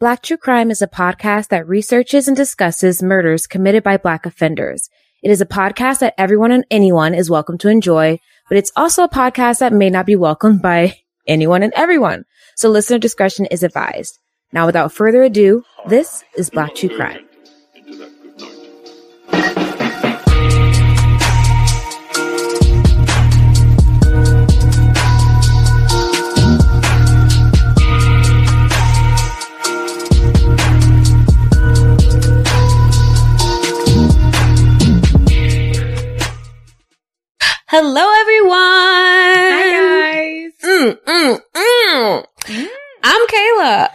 Black True Crime is a podcast that researches and discusses murders committed by Black offenders. It is a podcast that everyone and anyone is welcome to enjoy, but it's also a podcast that may not be welcomed by anyone and everyone. So listener discretion is advised. Now, without further ado, this is Black True Crime. Hello, everyone. Hi, guys. I'm Kayla.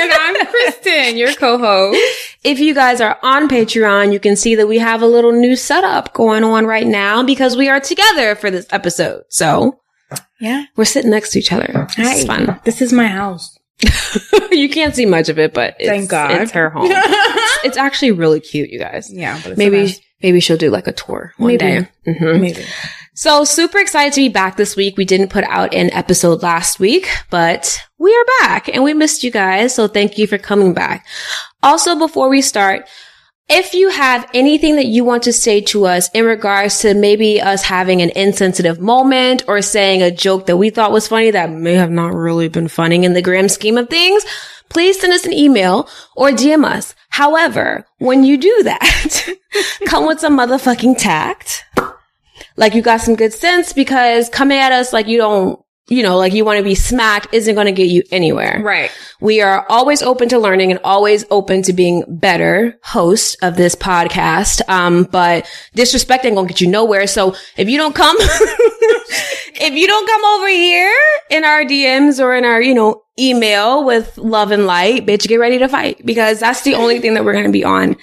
And I'm Kristen, your co-host. If you guys are on Patreon, you can see that we have a little new setup going on right now because we are together for this episode. So, yeah, we're sitting next to each other. This is fun. This is my house. You can't see much of it, but it's her home. It's actually really cute, you guys. Yeah. But it's maybe she'll do like a tour one day. Mm-hmm. Maybe. So super excited to be back this week. We didn't put out an episode last week, but we are back and we missed you guys. So thank you for coming back. Also, before we start, if you have anything that you want to say to us in regards to maybe us having an insensitive moment or saying a joke that we thought was funny that may have not really been funny in the grand scheme of things, please send us an email or DM us. However, when you do that, come with some motherfucking tact. Like you got some good sense, because coming at us like you don't, you know, like you want to be smacked isn't going to get you anywhere. Right. We are always open to learning and always open to being better hosts of this podcast. But disrespect ain't going to get you nowhere. So if you don't come over here in our DMs or in our, you know, email with love and light, bitch, get ready to fight, because that's the only thing that we're going to be on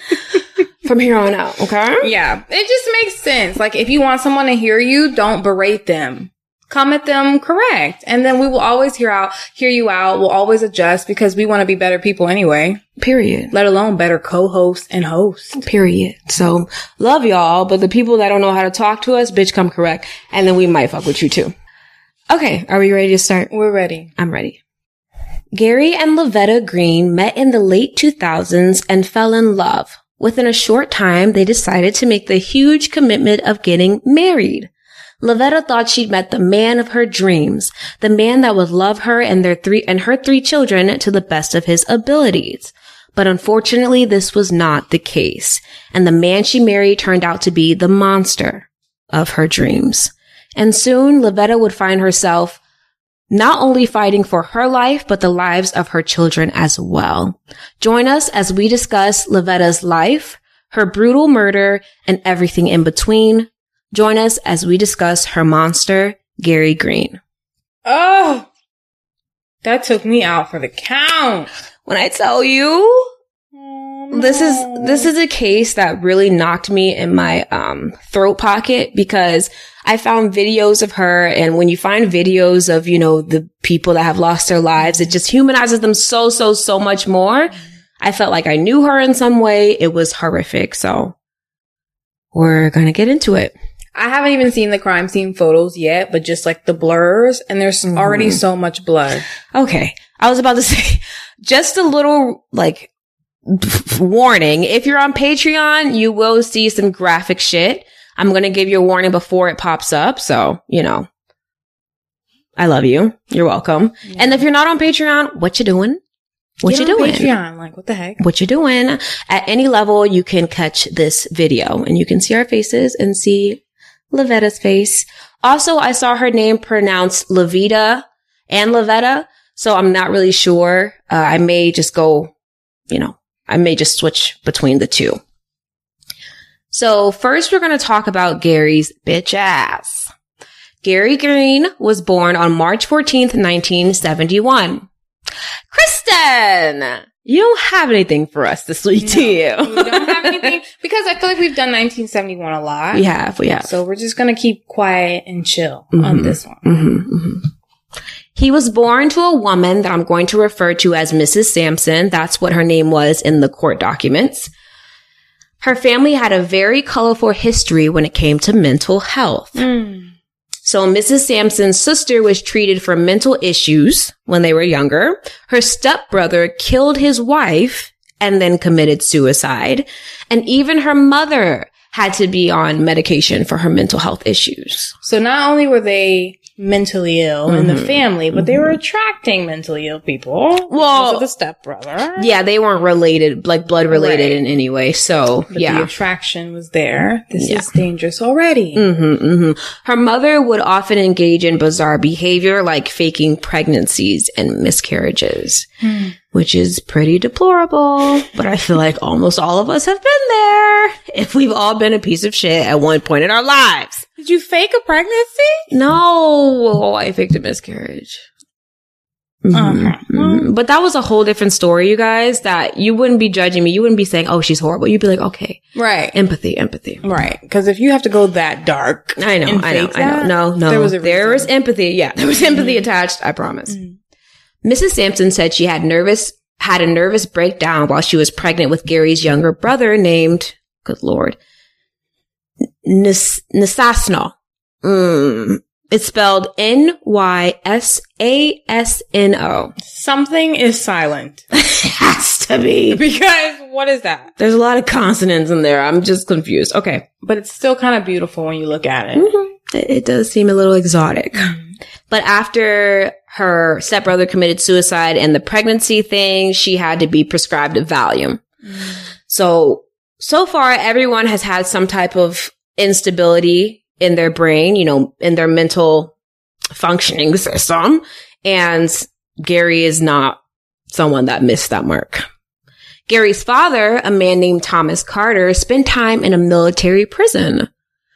from here on out. Okay. Yeah. It just makes sense. Like if you want someone to hear you, don't berate them. Comment them correct. And then we will always hear you out. We'll always adjust because we want to be better people anyway. Period. Let alone better co-hosts and hosts. Period. So love y'all. But the people that don't know how to talk to us, bitch, come correct. And then we might fuck with you too. Okay. Are we ready to start? We're ready. I'm ready. Gary and Lovetta Green met in the late 2000s and fell in love. Within a short time, they decided to make the huge commitment of getting married. Lovetta thought she'd met the man of her dreams, the man that would love her and her three children to the best of his abilities. But unfortunately, this was not the case, and the man she married turned out to be the monster of her dreams. And soon, Lovetta would find herself not only fighting for her life, but the lives of her children as well. Join us as we discuss Lovetta's life, her brutal murder, and everything in between. Join us as we discuss her monster, Gary Green. Oh, that took me out for the count. When I tell you, this is a case that really knocked me in my throat pocket, because I found videos of her, and when you find videos of, you know, the people that have lost their lives, it just humanizes them so, so, so much more. I felt like I knew her in some way. It was horrific. So we're going to get into it. I haven't even seen the crime scene photos yet, but just like the blurs, and there's already so much blood. Okay. I was about to say, just a little like warning. If you're on Patreon, you will see some graphic shit. I'm going to give you a warning before it pops up. So, you know, I love you. You're welcome. Yeah. And if you're not on Patreon, what you doing? What you doing? Patreon, like, what the heck? What you doing? At any level, you can catch this video and you can see our faces and see Lovetta's face. Also, I saw her name pronounced Lovetta and Lovetta, so I'm not really sure. I may just go, you know, I may just switch between the two. So first, we're going to talk about Gary's bitch ass. Gary Green was born on March 14th, 1971. Kristen, you don't have anything for us this week, do you? We don't have anything, because I feel like we've done 1971 a lot. We have. So we're just going to keep quiet and chill on this one. Mm-hmm, mm-hmm. He was born to a woman that I'm going to refer to as Mrs. Sampson. That's what her name was in the court documents. Her family had a very colorful history when it came to mental health. Mm. So Mrs. Sampson's sister was treated for mental issues when they were younger. Her stepbrother killed his wife and then committed suicide. And even her mother had to be on medication for her mental health issues. So not only were they mentally ill in the family, but they were attracting mentally ill people. Well, because of the stepbrother. Yeah, they weren't related, like blood related in any way. So, but the attraction was there. This is dangerous already. Her mother would often engage in bizarre behavior, like faking pregnancies and miscarriages, which is pretty deplorable. But I feel like almost all of us have been there. If we've all been a piece of shit at one point in our lives. Did you fake a pregnancy? No, I faked a miscarriage. But that was a whole different story, you guys, that you wouldn't be judging me. You wouldn't be saying, oh, she's horrible. You'd be like, okay. Right. Empathy. Right. Because if you have to go that dark. I know. No. There was empathy. Yeah. There was empathy attached. I promise. Mrs. Sampson said she had a nervous breakdown while she was pregnant with Gary's younger brother named, good Lord, Nysasnal. It's spelled Nysasno. Something is silent. It has to be. Because what is that? There's a lot of consonants in there. I'm just confused. Okay. But it's still kind of beautiful when you look at it. It does seem a little exotic. But after her stepbrother committed suicide and the pregnancy thing, she had to be prescribed Valium. So far, everyone has had some type of instability in their brain, in their mental functioning system. And Gary is not someone that missed that mark. Gary's father, a man named Thomas Carter, spent time in a military prison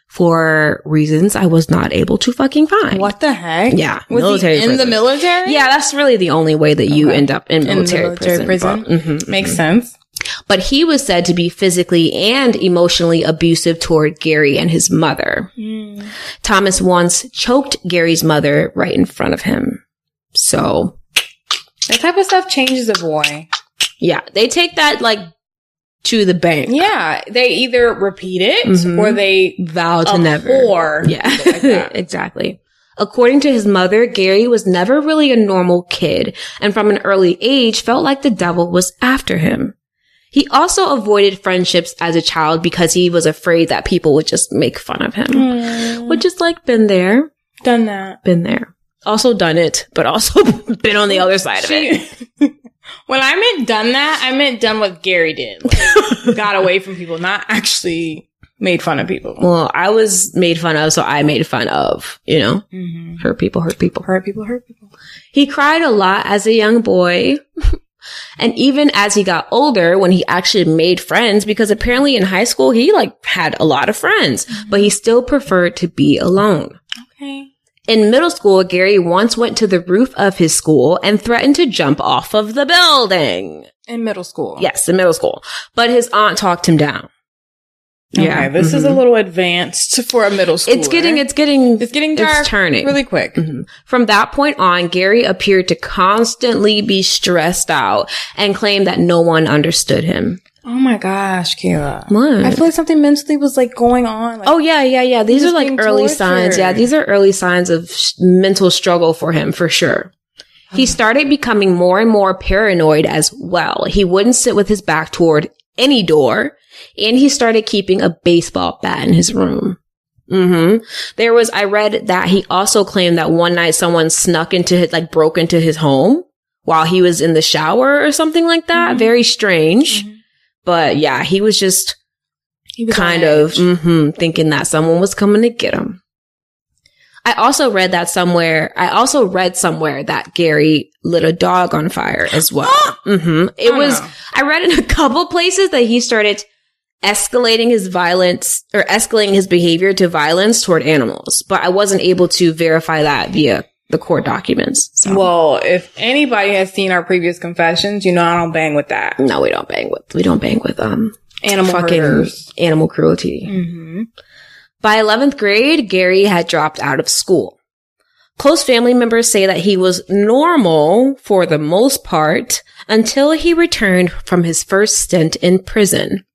for reasons I was not able to fucking find. What the heck? Yeah. Was he in the military? Yeah, that's really the only way that you end up in military prison. Makes sense. But he was said to be physically and emotionally abusive toward Gary and his mother. Thomas once choked Gary's mother right in front of him. So that type of stuff changes a boy. Yeah. They take that to the bank. Yeah. They either repeat it or they vow to never. Yeah. Like exactly. According to his mother, Gary was never really a normal kid and from an early age felt like the devil was after him. He also avoided friendships as a child because he was afraid that people would just make fun of him. Which is been there. Done that. Been there. Also done it, but also been on the other side of it. When I meant done that, I meant done what Gary did. Got away from people, not actually made fun of people. Well, I was made fun of, so I made fun of, Hurt people. He cried a lot as a young boy. And even as he got older, when he actually made friends, because apparently in high school, he had a lot of friends, but he still preferred to be alone. Okay. In middle school, Gary once went to the roof of his school and threatened to jump off of the building. In middle school? Yes, in middle school. But his aunt talked him down. Okay, yeah, this is a little advanced for a middle schooler. It's getting dark. It's turning really quick. From that point on, Gary appeared to constantly be stressed out and claimed that no one understood him. Oh my gosh, Kayla. What? I feel like something mentally was going on. Oh yeah. These are early signs. Yeah, these are early signs of mental struggle for him for sure. He started becoming more and more paranoid as well. He wouldn't sit with his back toward any door. And he started keeping a baseball bat in his room. I read that he also claimed that one night someone broke into his home while he was in the shower or something like that. Very strange. But yeah, he was just thinking that someone was coming to get him. I also read somewhere that Gary lit a dog on fire as well. I read in a couple places that he started escalating his behavior to violence toward animals, but I wasn't able to verify that via the court documents. So. Well, if anybody has seen our previous confessions, I don't bang with that. No, we don't bang with animal herders. Animal cruelty. By 11th grade, Gary had dropped out of school. Close family members say that he was normal for the most part until he returned from his first stint in prison.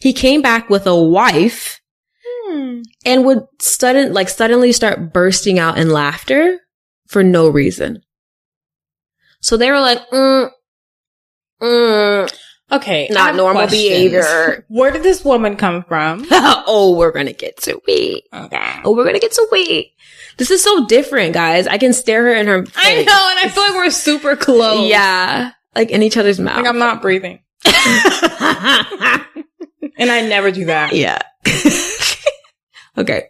He came back with a wife and would suddenly start bursting out in laughter for no reason. So they were like, okay, not normal behavior. Where did this woman come from? We're going to get to it. This is so different, guys. I can stare her in her face. I know, and I feel like we're super close. Yeah. Like in each other's mouth. Like I'm not breathing. And I never do that. Yeah. Okay.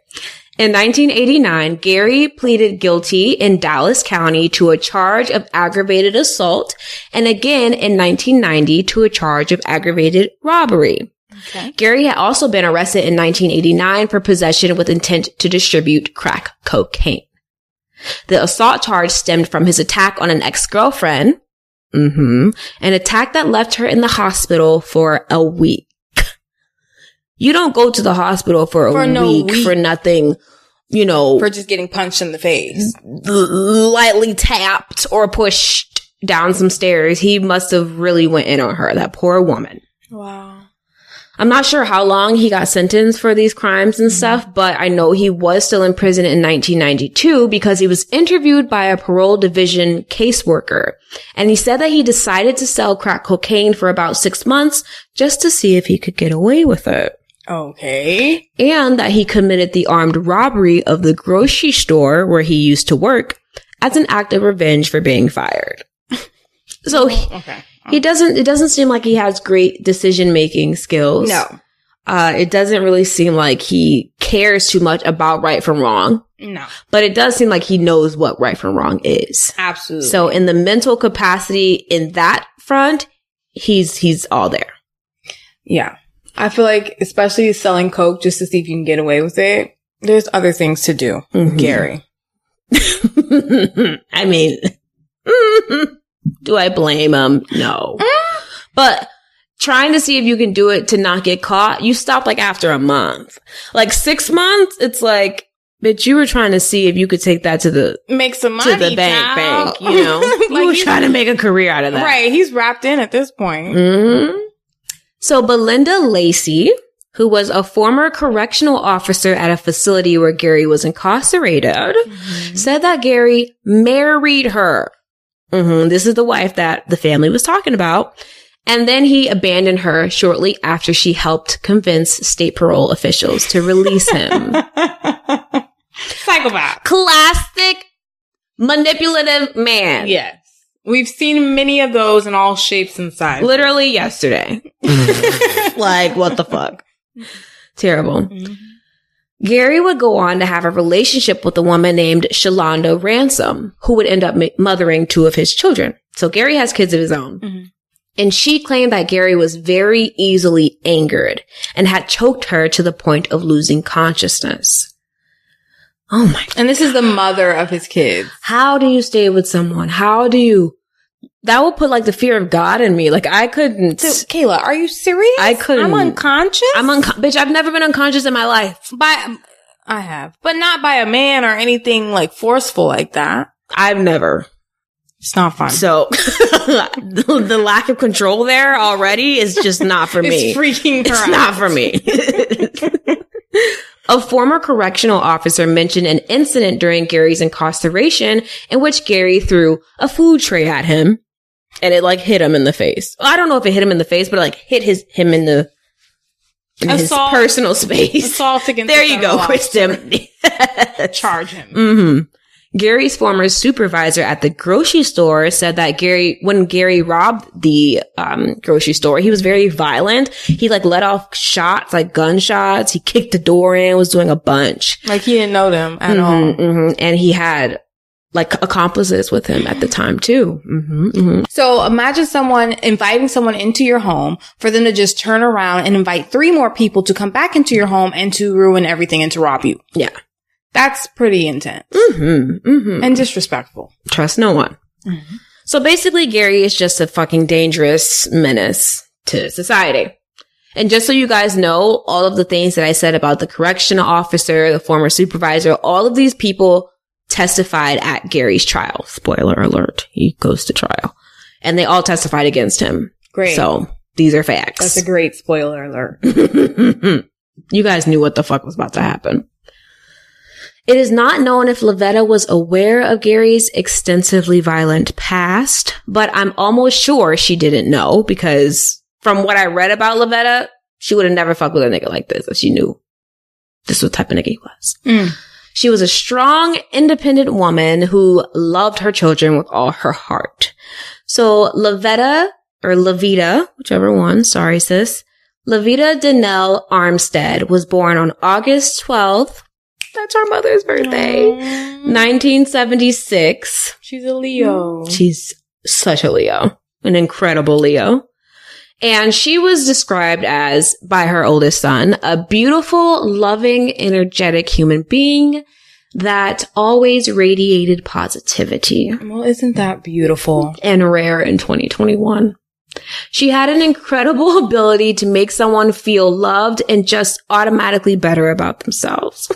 In 1989, Gary pleaded guilty in Dallas County to a charge of aggravated assault, and again in 1990 to a charge of aggravated robbery. Okay. Gary had also been arrested in 1989 for possession with intent to distribute crack cocaine. The assault charge stemmed from his attack on an ex-girlfriend, an attack that left her in the hospital for a week. You don't go to the hospital for a week for nothing, you know. For just getting punched in the face. Lightly tapped or pushed down some stairs. He must have really went in on her, that poor woman. Wow. I'm not sure how long he got sentenced for these crimes and stuff, but I know he was still in prison in 1992 because he was interviewed by a parole division caseworker. And he said that he decided to sell crack cocaine for about 6 months just to see if he could get away with it. Okay. And that he committed the armed robbery of the grocery store where he used to work as an act of revenge for being fired. So it doesn't seem like he has great decision-making skills. No. It doesn't really seem like he cares too much about right from wrong. No. But it does seem like he knows what right from wrong is. Absolutely. So in the mental capacity in that front, he's all there. Yeah. I feel like, especially selling coke just to see if you can get away with it, there's other things to do, Gary. I mean, do I blame him? No. But trying to see if you can do it to not get caught, you stop like after a month. Like 6 months, it's like, bitch, you were trying to see if you could take that to the bank, you know? Like you were trying to make a career out of that. Right. He's wrapped in at this point. Mm-hmm. So Belinda Lacey, who was a former correctional officer at a facility where Gary was incarcerated, said that Gary married her. This is the wife that the family was talking about. And then he abandoned her shortly after she helped convince state parole officials to release him. Psychopath. Classic manipulative man. Yes. We've seen many of those in all shapes and sizes. Literally yesterday. Like, what the fuck? Terrible. Gary would go on to have a relationship with a woman named Shalonda Ransom, who would end up mothering two of his children. So Gary has kids of his own. And she claimed that Gary was very easily angered and had choked her to the point of losing consciousness. Oh my God. And this is the mother of his kids. How do you stay with someone? How do you? That will put like the fear of God in me. Like I couldn't. So, Kayla, are you serious? I couldn't. I'm unconscious? Bitch, I've never been unconscious in my life. I have. But not by a man or anything like forceful like that. I've never. It's not fun. So the lack of control there already is just not for me. It's freaking her out. It's not for me. A former correctional officer mentioned an incident during Gary's incarceration in which Gary threw a food tray at him and it like hit him in the face. I don't know if it hit him in the face, but it like hit him in his personal space. Assault against there you go, Kristen. Charge him. Gary's former supervisor at the grocery store said that when Gary robbed the grocery store, he was very violent. He like let off shots, like gunshots. He kicked the door in, was doing a bunch. Like he didn't know them at all. And he had like accomplices with him at the time too. So imagine someone inviting someone into your home for them to just turn around and invite three more people to come back into your home and to ruin everything and to rob you. Yeah. That's pretty intense. And disrespectful. Trust no one. So basically, Gary is just a fucking dangerous menace to society. And just so you guys know, all of the things that I said about the correctional officer, the former supervisor, all of these people testified at Gary's trial. Spoiler alert. He goes to trial. And they all testified against him. Great. So these are facts. That's a great spoiler alert. You guys knew what the fuck was about to happen. It is not known if Lovetta was aware of Gary's extensively violent past, but I'm almost sure she didn't know, because from what I read about Lovetta, she would have never fucked with a nigga like this if she knew this was the type of nigga he was. Mm. She was a strong, independent woman who loved her children with all her heart. So Lovetta, whichever one, sorry sis, Lovetta Danell Armstead was born on August 12th. That's our mother's birthday. Aww. 1976. She's a Leo. She's such a Leo. An incredible Leo. And she was described as, by her oldest son, a beautiful, loving, energetic human being that always radiated positivity. Well, isn't that beautiful? And rare in 2021. She had an incredible ability to make someone feel loved and just automatically better about themselves.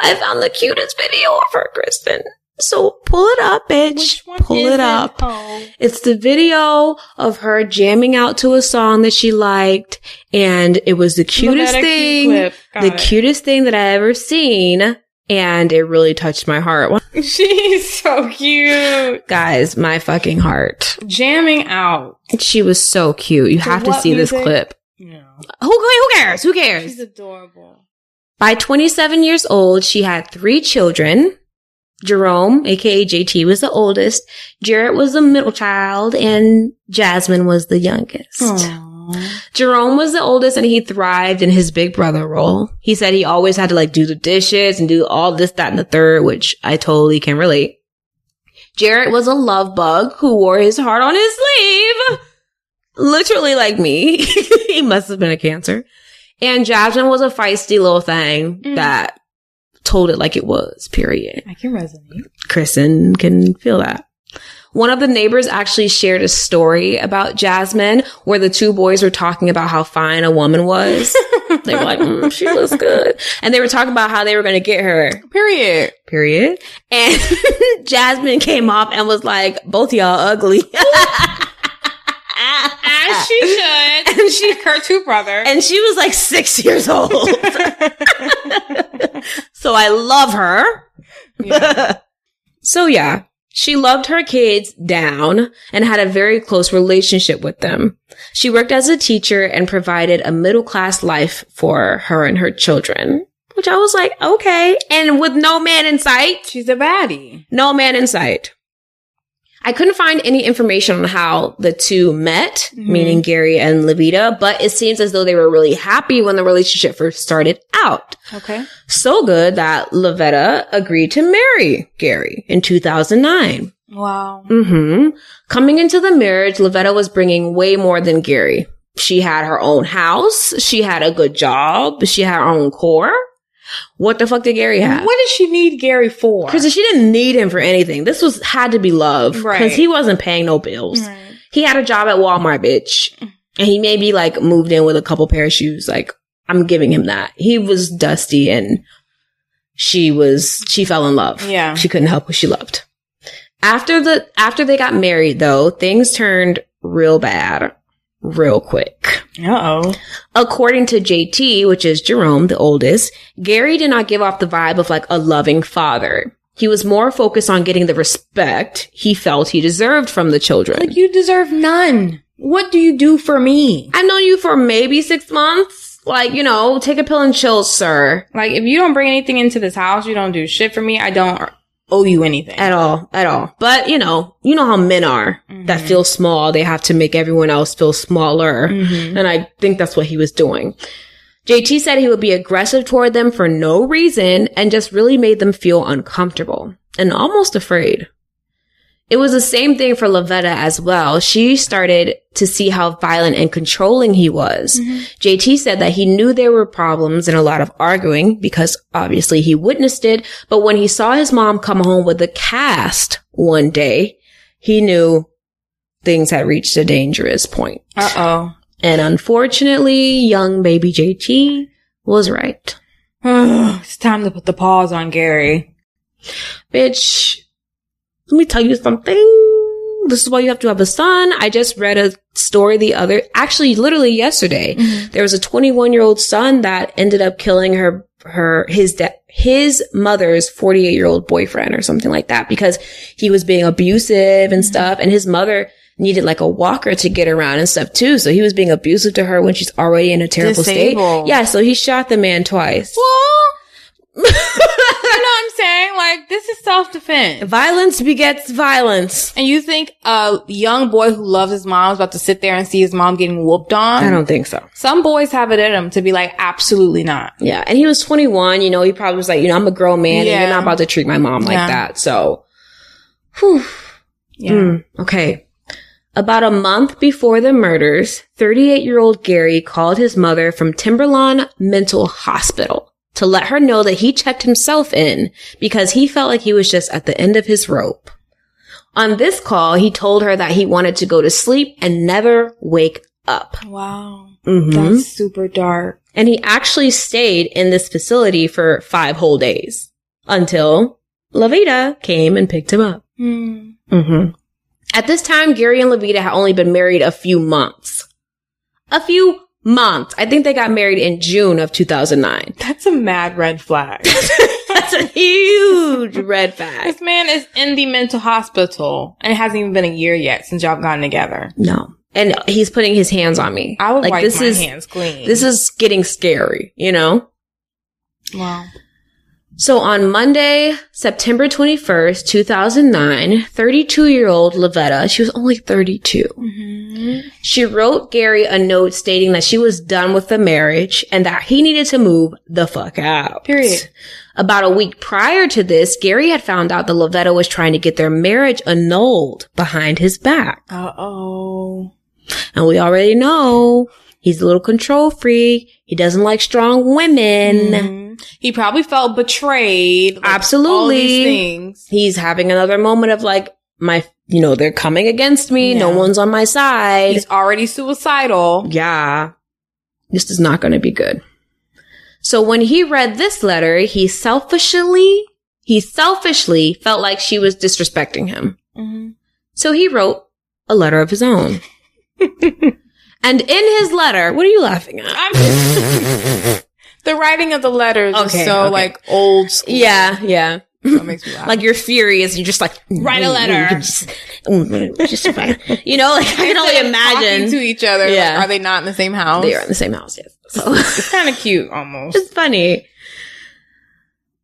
I found the cutest video of her, Kristen. So pull it up, bitch. Which one pull it up. Oh. It's the video of her jamming out to a song that she liked, and it was the cutest thing. Cutest thing that I ever seen. And it really touched my heart. She's so cute. Guys, my fucking heart. Jamming out. She was so cute. You have to see this clip. No. Who cares? Who cares? She's adorable. By 27 years old, she had 3 children. Jerome, aka JT, was the oldest. Jarrett was the middle child. And Jasmine was the youngest. Aww. Jerome was the oldest, and he thrived in his big brother role. He said he always had to do the dishes and do all this, that, and the third, which I totally can relate. Jarrett was a love bug who wore his heart on his sleeve. Literally like me. He must have been a Cancer. And Jasmine was a feisty little thing that told it like it was, period. I can resonate. Kristen can feel that. One of the neighbors actually shared a story about Jasmine where the 2 boys were talking about how fine a woman was. They were like, she looks good. And they were talking about how they were going to get her. Period. And Jasmine came off and was like, both y'all ugly. As she should. And she, her 2 brother. And she was like 6 years old. So I love her. Yeah. So yeah. She loved her kids down and had a very close relationship with them. She worked as a teacher and provided a middle-class life for her and her children, which I was like, okay. And with no man in sight. She's a baddie. No man in sight. I couldn't find any information on how the 2 met, meaning Gary and Lovetta, but it seems as though they were really happy when the relationship first started out. Okay. So good that Lovetta agreed to marry Gary in 2009. Wow. Mm-hmm. Coming into the marriage, Lovetta was bringing way more than Gary. She had her own house. She had a good job. She had her own core. What the fuck did Gary have? What did she need Gary for? Because she didn't need him for anything. This had to be love. Right. Because he wasn't paying no bills. Right. He had a job at Walmart, bitch. And he maybe moved in with a couple pair of shoes. I'm giving him that. He was dusty and she fell in love. Yeah. She couldn't help what she loved. After they got married though, things turned real bad. Real quick. Uh-oh. According to JT, which is Jerome, the oldest, Gary did not give off the vibe of a loving father. He was more focused on getting the respect he felt he deserved from the children. You deserve none. What do you do for me? I've known you for maybe 6 months. Take a pill and chill, sir. If you don't bring anything into this house, you don't do shit for me, I don't owe you anything. At all. But, you know how men are that feel small. They have to make everyone else feel smaller. Mm-hmm. And I think that's what he was doing. JT said he would be aggressive toward them for no reason and just really made them feel uncomfortable and almost afraid. It was the same thing for Lovetta as well. She started to see how violent and controlling he was. Mm-hmm. JT said that he knew there were problems and a lot of arguing because obviously he witnessed it. But when he saw his mom come home with a cast one day, he knew things had reached a dangerous point. Uh-oh. And unfortunately, young baby JT was right. It's time to put the paws on Gary. Bitch. Let me tell you something. this is why you have to have a son. I just read a story literally yesterday. Mm-hmm. There was a 21-year-old son that ended up killing his mother's 48-year-old boyfriend or something like that, because he was being abusive and mm-hmm. stuff. And his mother needed like a walker to get around and stuff too. So he was being abusive to her when she's already in a terrible state. Yeah. So he shot the man twice. Well, you know what I'm saying? Like, this is self-defense. Violence begets violence. And you think a young boy who loves his mom is about to sit there and see his mom getting whooped on? I don't think so. Some boys have it in them to be like, absolutely not. Yeah. And he was 21. You know, he probably was like, you know, I'm a grown man and you're not about to treat my mom like that. So, whew. Yeah. Okay. About a month before the murders, 38-year-old Gary called his mother from Timberlawn Mental Hospital to let her know that he checked himself in because he felt like he was just at the end of his rope. On this call, he told her that he wanted to go to sleep and never wake up. Wow. Mm-hmm. That's super dark. And he actually stayed in this facility for 5 whole days until Lovetta came and picked him up. Mm. Mm-hmm. At this time, Gary and Lovetta had only been married a few months. I think they got married in June of 2009. That's a mad red flag. That's a huge red flag. This man is in the mental hospital, and it hasn't even been a year yet since y'all gotten together. No. And he's putting his hands on me. I would like, hands clean. This is getting scary, you know? Wow. So on Monday, September 21st, 2009, 32-year-old Lovetta, she was only 32. Mm-hmm. She wrote Gary a note stating that she was done with the marriage and that he needed to move the fuck out. Period. About a week prior to this, Gary had found out that Lovetta was trying to get their marriage annulled behind his back. Uh-oh. And we already know he's a little control freak. He doesn't like strong women. Mm-hmm. He probably felt betrayed. Like, absolutely. All these things. He's having another moment of like, they're coming against me. Yeah. No one's on my side. He's already suicidal. Yeah. This is not going to be good. So when he read this letter, he selfishly felt like she was disrespecting him. Mm-hmm. So he wrote a letter of his own. And in his letter, what are you laughing at? The writing of the letters is like old school. Yeah, yeah. That makes me laugh. Like you're furious and you're just like, write a letter. You know, like I can only imagine. Talking to each other. Yeah. Like, are they not in the same house? They are in the same house, yes. So. It's kind of cute almost. It's funny.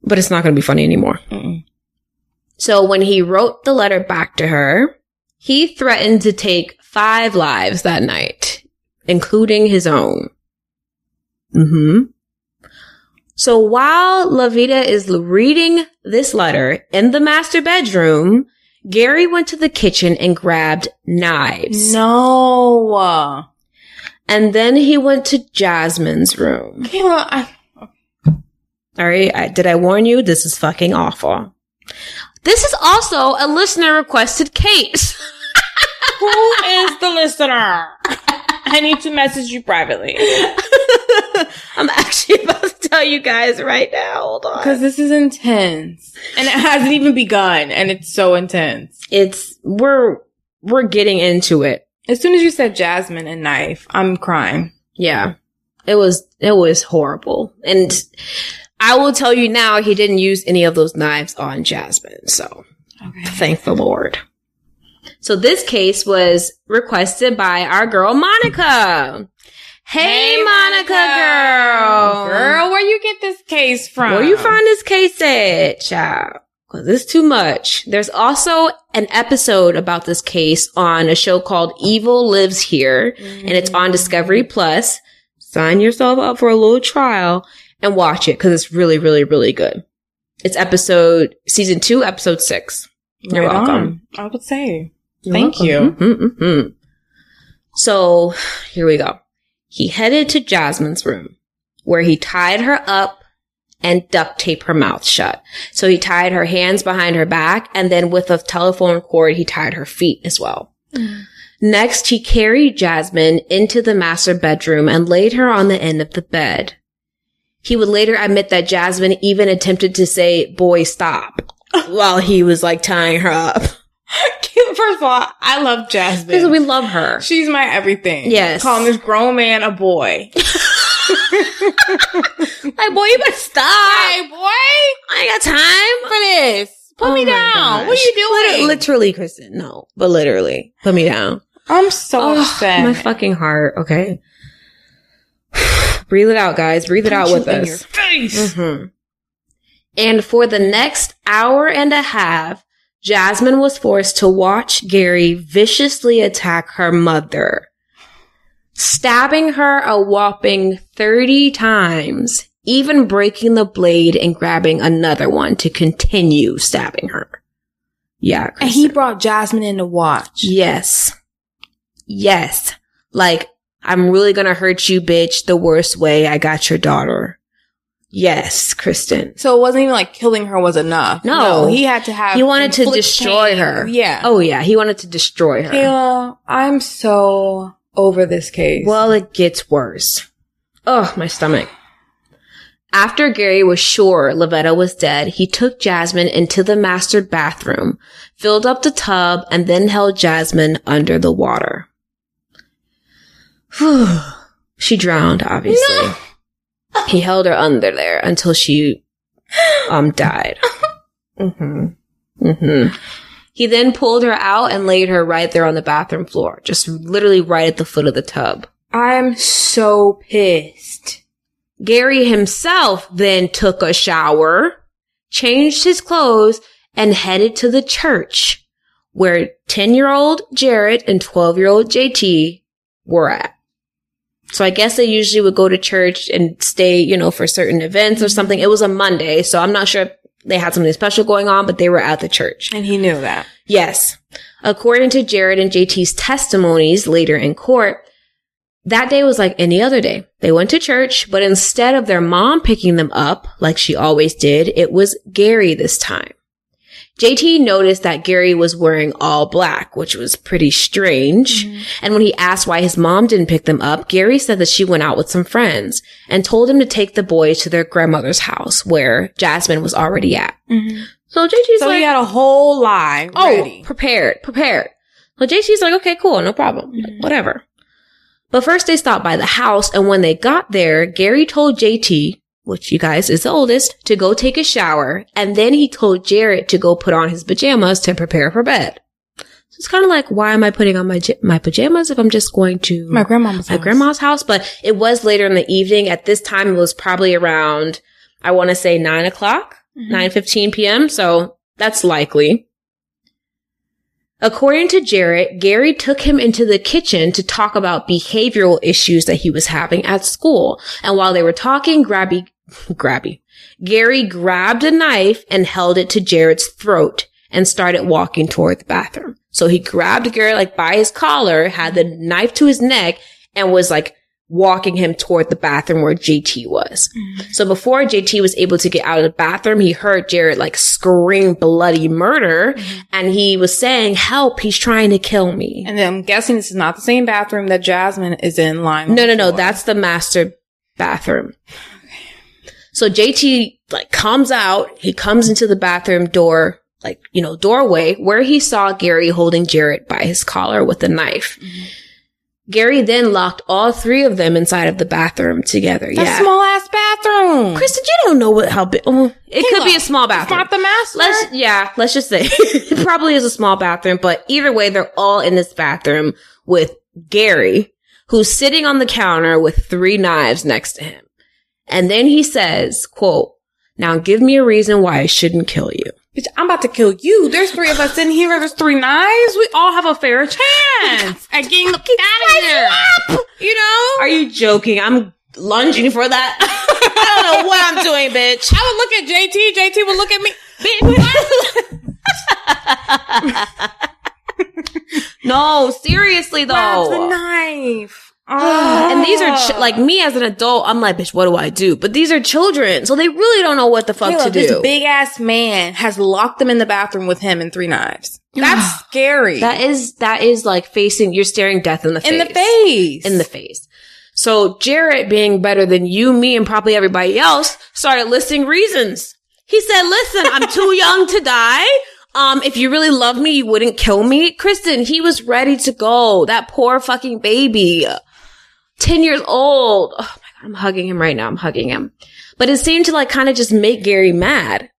But it's not going to be funny anymore. Mm-mm. So when he wrote the letter back to her, he threatened to take 5 lives that night, including his own. Mm-hmm. So while Lovetta is reading this letter in the master bedroom, Gary went to the kitchen and grabbed knives. No. And then he went to Jasmine's room. Okay, well, all right. Did I warn you? This is fucking awful. This is also a listener requested case. Who is the listener? I need to message you privately. I'm actually about to tell you guys right now. Hold on. Because this is intense. And it hasn't even begun. And it's so intense. We're getting into it. As soon as you said Jasmine and knife, I'm crying. Yeah. It was horrible. And I will tell you now, he didn't use any of those knives on Jasmine. So Thank the Lord. So this case was requested by our girl, Monica. Hey, Monica girl. Girl, where you get this case from? Where you find this case at, child? Because it's too much. There's also an episode about this case on a show called Evil Lives Here. Mm-hmm. And it's on Discovery Plus. Sign yourself up for a little trial and watch it because it's really, really, really good. It's season 2, episode 6. You're right welcome. On. I would say. Thank you. Mm-hmm, mm-hmm. So here we go. He headed to Jasmine's room where he tied her up and duct taped her mouth shut. So he tied her hands behind her back, and then with a telephone cord, he tied her feet as well. Next, he carried Jasmine into the master bedroom and laid her on the end of the bed. He would later admit that Jasmine even attempted to say, "Boy, stop," while he was like tying her up. First of all, I love Jasmine. Because we love her. She's my everything. Yes. Calling this grown man a boy. Like, boy, you better stop. Hey, boy. I ain't got time for this. Put me down. Gosh. What are you doing? Literally, Kristen. No, but literally. Put me down. I'm so upset. My fucking heart. Okay. Breathe it out, guys. Breathe it out with us. In your face. Mm-hmm. And for the next hour and a half, Jasmine was forced to watch Gary viciously attack her mother, stabbing her a whopping 30 times, even breaking the blade and grabbing another one to continue stabbing her. Yeah. Kristen. And he brought Jasmine in to watch. Yes. Yes. Like, I'm really going to hurt you, bitch, the worst way. I got your daughter. Yes, Kristen. So it wasn't even like killing her was enough. No. He had to have... He wanted to destroy her. Yeah. Oh, yeah. He wanted to destroy her. Kayla, I'm so over this case. Well, it gets worse. Oh, my stomach. After Gary was sure Lovetta was dead, he took Jasmine into the master bathroom, filled up the tub, and then held Jasmine under the water. Whew. She drowned, obviously. No. He held her under there until she died. Mm-hmm. Mm-hmm. He then pulled her out and laid her right there on the bathroom floor, just literally right at the foot of the tub. I'm so pissed. Gary himself then took a shower, changed his clothes, and headed to the church where 10-year-old Jarrett and 12-year-old JT were at. So I guess they usually would go to church and stay, you know, for certain events or something. It was a Monday, so I'm not sure if they had something special going on, but they were at the church. And he knew that. Yes. According to Jared and JT's testimonies later in court, that day was like any other day. They went to church, but instead of their mom picking them up, like she always did, it was Gary this time. JT noticed that Gary was wearing all black, which was pretty strange. Mm-hmm. And when he asked why his mom didn't pick them up, Gary said that she went out with some friends and told him to take the boys to their grandmother's house where Jasmine was already at. Mm-hmm. So JT's so like... So he had a whole lie ready. Oh, prepared. So JT's like, okay, cool, no problem. Mm-hmm. Like, whatever. But first they stopped by the house, and when they got there, Gary told JT... which, you guys, is the oldest, to go take a shower. And then he told Jarrett to go put on his pajamas to prepare for bed. So it's kind of like, why am I putting on my pajamas if I'm just going to my grandma's house? But it was later in the evening. At this time, it was probably around, I want to say 9 o'clock, 9:15 p.m. So that's likely. According to Jarrett, Gary took him into the kitchen to talk about behavioral issues that he was having at school. And while they were talking, Gary grabbed a knife and held it to Jarrett's throat and started walking toward the bathroom. So he grabbed Gary like by his collar, had the knife to his neck, and was like walking him toward the bathroom where JT was. Mm-hmm. So before JT was able to get out of the bathroom, he heard Jarrett like scream bloody murder, and he was saying, "Help! He's trying to kill me." And then I'm guessing this is not the same bathroom that Jasmine is in. No. That's the master bathroom. Okay. So JT like comes out. He comes into the bathroom door, like, you know, doorway where he saw Gary holding Jarrett by his collar with a knife. Mm-hmm. Gary then locked all three of them inside of the bathroom together. That small-ass bathroom. Kristen, you don't know how big... It could be a small bathroom. It's not the master. Let's just say. It probably is a small bathroom, but either way, they're all in this bathroom with Gary, who's sitting on the counter with three knives next to him. And then he says, quote, "Now give me a reason why I shouldn't kill you." Bitch, I'm about to kill you. There's three of us in here. There's three knives. We all have a fair chance at getting the fuck out of here. You know? Are you joking? I'm lunging for that. I don't know what I'm doing, bitch. I would look at JT. JT would look at me. Bitch, no, seriously though. Grab the knife. And these are like, me as an adult, I'm like, bitch, what do I do? But these are children, so they really don't know what the fuck to do. This big ass man has locked them in the bathroom with him and three knives. That's scary. That is like facing, you're staring death in the face. In the face. So Jarrett, being better than you, me, and probably everybody else, started listing reasons. He said, "Listen, I'm too young to die. If you really love me, you wouldn't kill me. Kristen, he was ready to go. That poor fucking baby. 10 years old. Oh my God, I'm hugging him right now. I'm hugging him. But it seemed to like kind of just make Gary mad.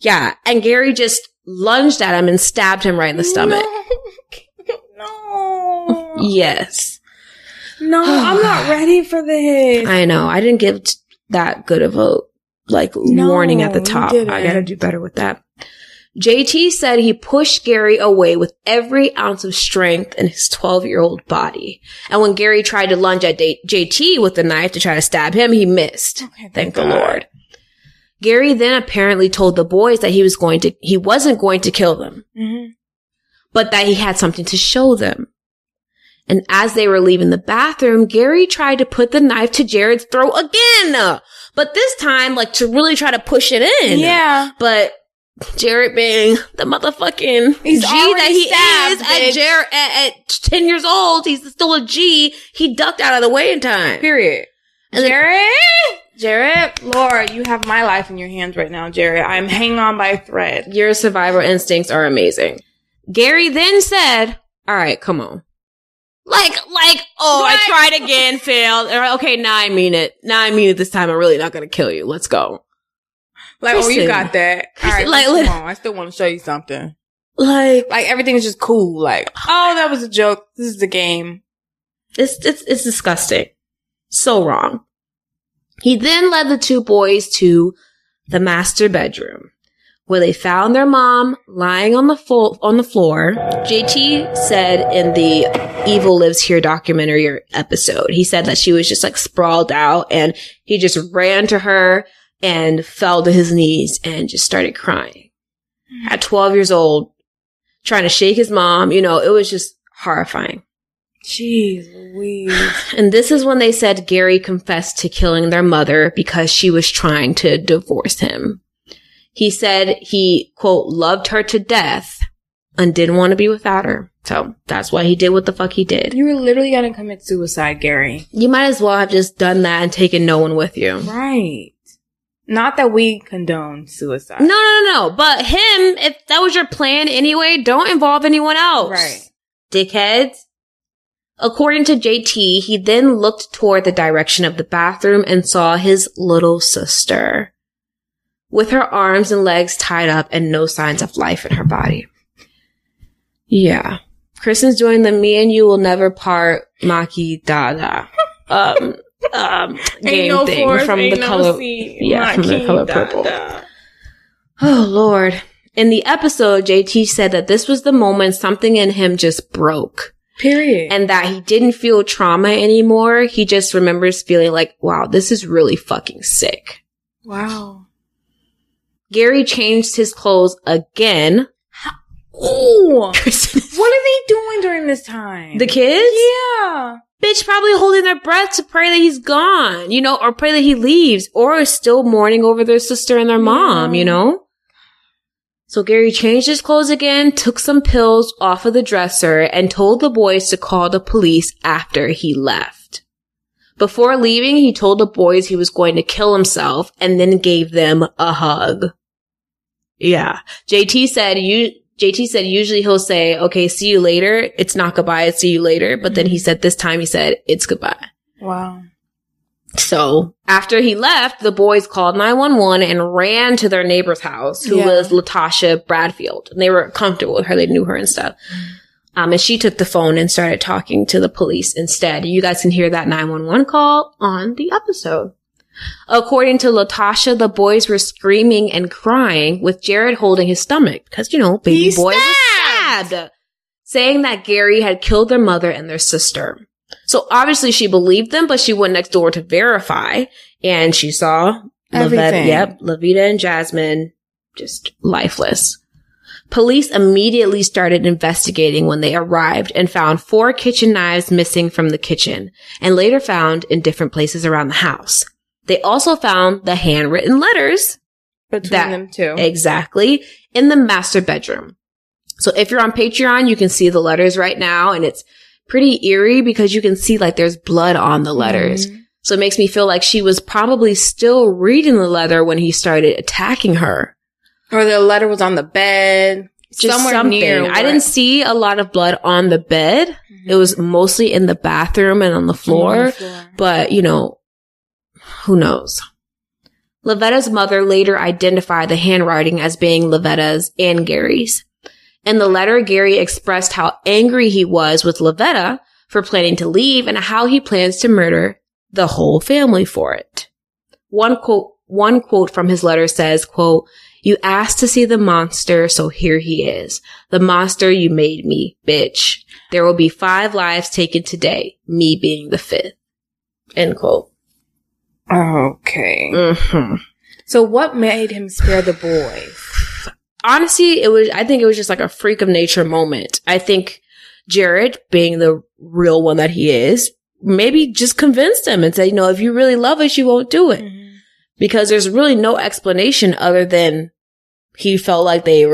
Yeah. And Gary just lunged at him and stabbed him right in the stomach. No. Yes. No, I'm not ready for this. I know. I didn't give that good of a warning at the top. I gotta do better with that. JT said he pushed Gary away with every ounce of strength in his 12-year-old body. And when Gary tried to lunge at JT with the knife to try to stab him, he missed. Okay, thank the Lord. Gary then apparently told the boys that he wasn't going to kill them, mm-hmm. but that he had something to show them. And as they were leaving the bathroom, Gary tried to put the knife to Jared's throat again, but this time, to really try to push it in. Yeah. But Jarrett being the motherfucking G that he stabbed, is at 10 years old, he's still a G. He ducked out of the way in time. Period. And Jarrett, Lord, you have my life in your hands right now, Jarrett. I'm hanging on by a thread. Your survival instincts are amazing. Gary then said, all right, come on. What? I tried again, failed. Okay, now I mean it. This time. I'm really not going to kill you. Let's go. Kristen, you got that. Kristen, all right, come on. I still want to show you something. Everything's just cool. That was a joke. This is a game. It's disgusting. So wrong. He then led the two boys to the master bedroom, where they found their mom lying on the floor. JT said in the Evil Lives Here documentary or episode, he said that she was just sprawled out, and he just ran to her and fell to his knees and just started crying. Mm-hmm. At 12 years old, trying to shake his mom, it was just horrifying. Jeez Louise. And this is when they said Gary confessed to killing their mother because she was trying to divorce him. He said he, quote, loved her to death and didn't want to be without her. So that's why he did what the fuck he did. You were literally going to commit suicide, Gary. You might as well have just done that and taken no one with you. Right. Not that we condone suicide. No. But him, if that was your plan anyway, don't involve anyone else. Right. Dickheads. According to JT, he then looked toward the direction of the bathroom and saw his little sister with her arms and legs tied up and no signs of life in her body. Yeah. Kristen's doing the me and you will never part Maki Dada game no thing force, from the color. From The Color Purple. Da. Oh, Lord. In the episode, JT said that this was the moment something in him just broke. Period. And that he didn't feel trauma anymore. He just remembers feeling wow, this is really fucking sick. Wow. Gary changed his clothes again. Ooh. Kristen. What are they doing during this time? The kids? Yeah. Bitch, probably holding their breath to pray that he's gone, or pray that he leaves, or is still mourning over their sister and their mom, So Gary changed his clothes again, took some pills off of the dresser, and told the boys to call the police after he left. Before leaving, he told the boys he was going to kill himself and then gave them a hug. Yeah. JT said usually he'll say, okay, see you later. It's not goodbye. It's see you later. But then he said this time he said, it's goodbye. Wow. So after he left, the boys called 911 and ran to their neighbor's house, who was LaTosha Bradfield. And they were comfortable with her. They knew her and stuff. And she took the phone and started talking to the police instead. You guys can hear that 911 call on the episode. According to LaTosha, the boys were screaming and crying with Jared holding his stomach because, baby boy was stabbed, saying that Gary had killed their mother and their sister. So obviously she believed them, but she went next door to verify, and she saw everything. Lovetta and Jasmine just lifeless. Police immediately started investigating when they arrived and found 4 kitchen knives missing from the kitchen and later found in different places around the house. They also found the handwritten letters between them two. Exactly. In the master bedroom. So if you're on Patreon, you can see the letters right now, and it's pretty eerie because you can see there's blood on the letters. Mm-hmm. So it makes me feel like she was probably still reading the letter when he started attacking her. Or the letter was on the bed. just somewhere something. Near I didn't see a lot of blood on the bed. Mm-hmm. It was mostly in the bathroom and on the floor. But, you know, who knows? Lovetta's mother later identified the handwriting as being Lovetta's and Gary's. In the letter, Gary expressed how angry he was with Lovetta for planning to leave and how he plans to murder the whole family for it. One quote from his letter says, quote, "You asked to see the monster, so here he is. The monster you made me, bitch. There will be 5 lives taken today, me being the 5th. End quote. Okay. Mm-hmm. So what made him spare the boys? Honestly, I think it was just like a freak of nature moment. I think Jared, being the real one that he is, maybe just convinced him and said, you know, if you really love us, you won't do it. Mm-hmm. Because there's really no explanation other than he felt like they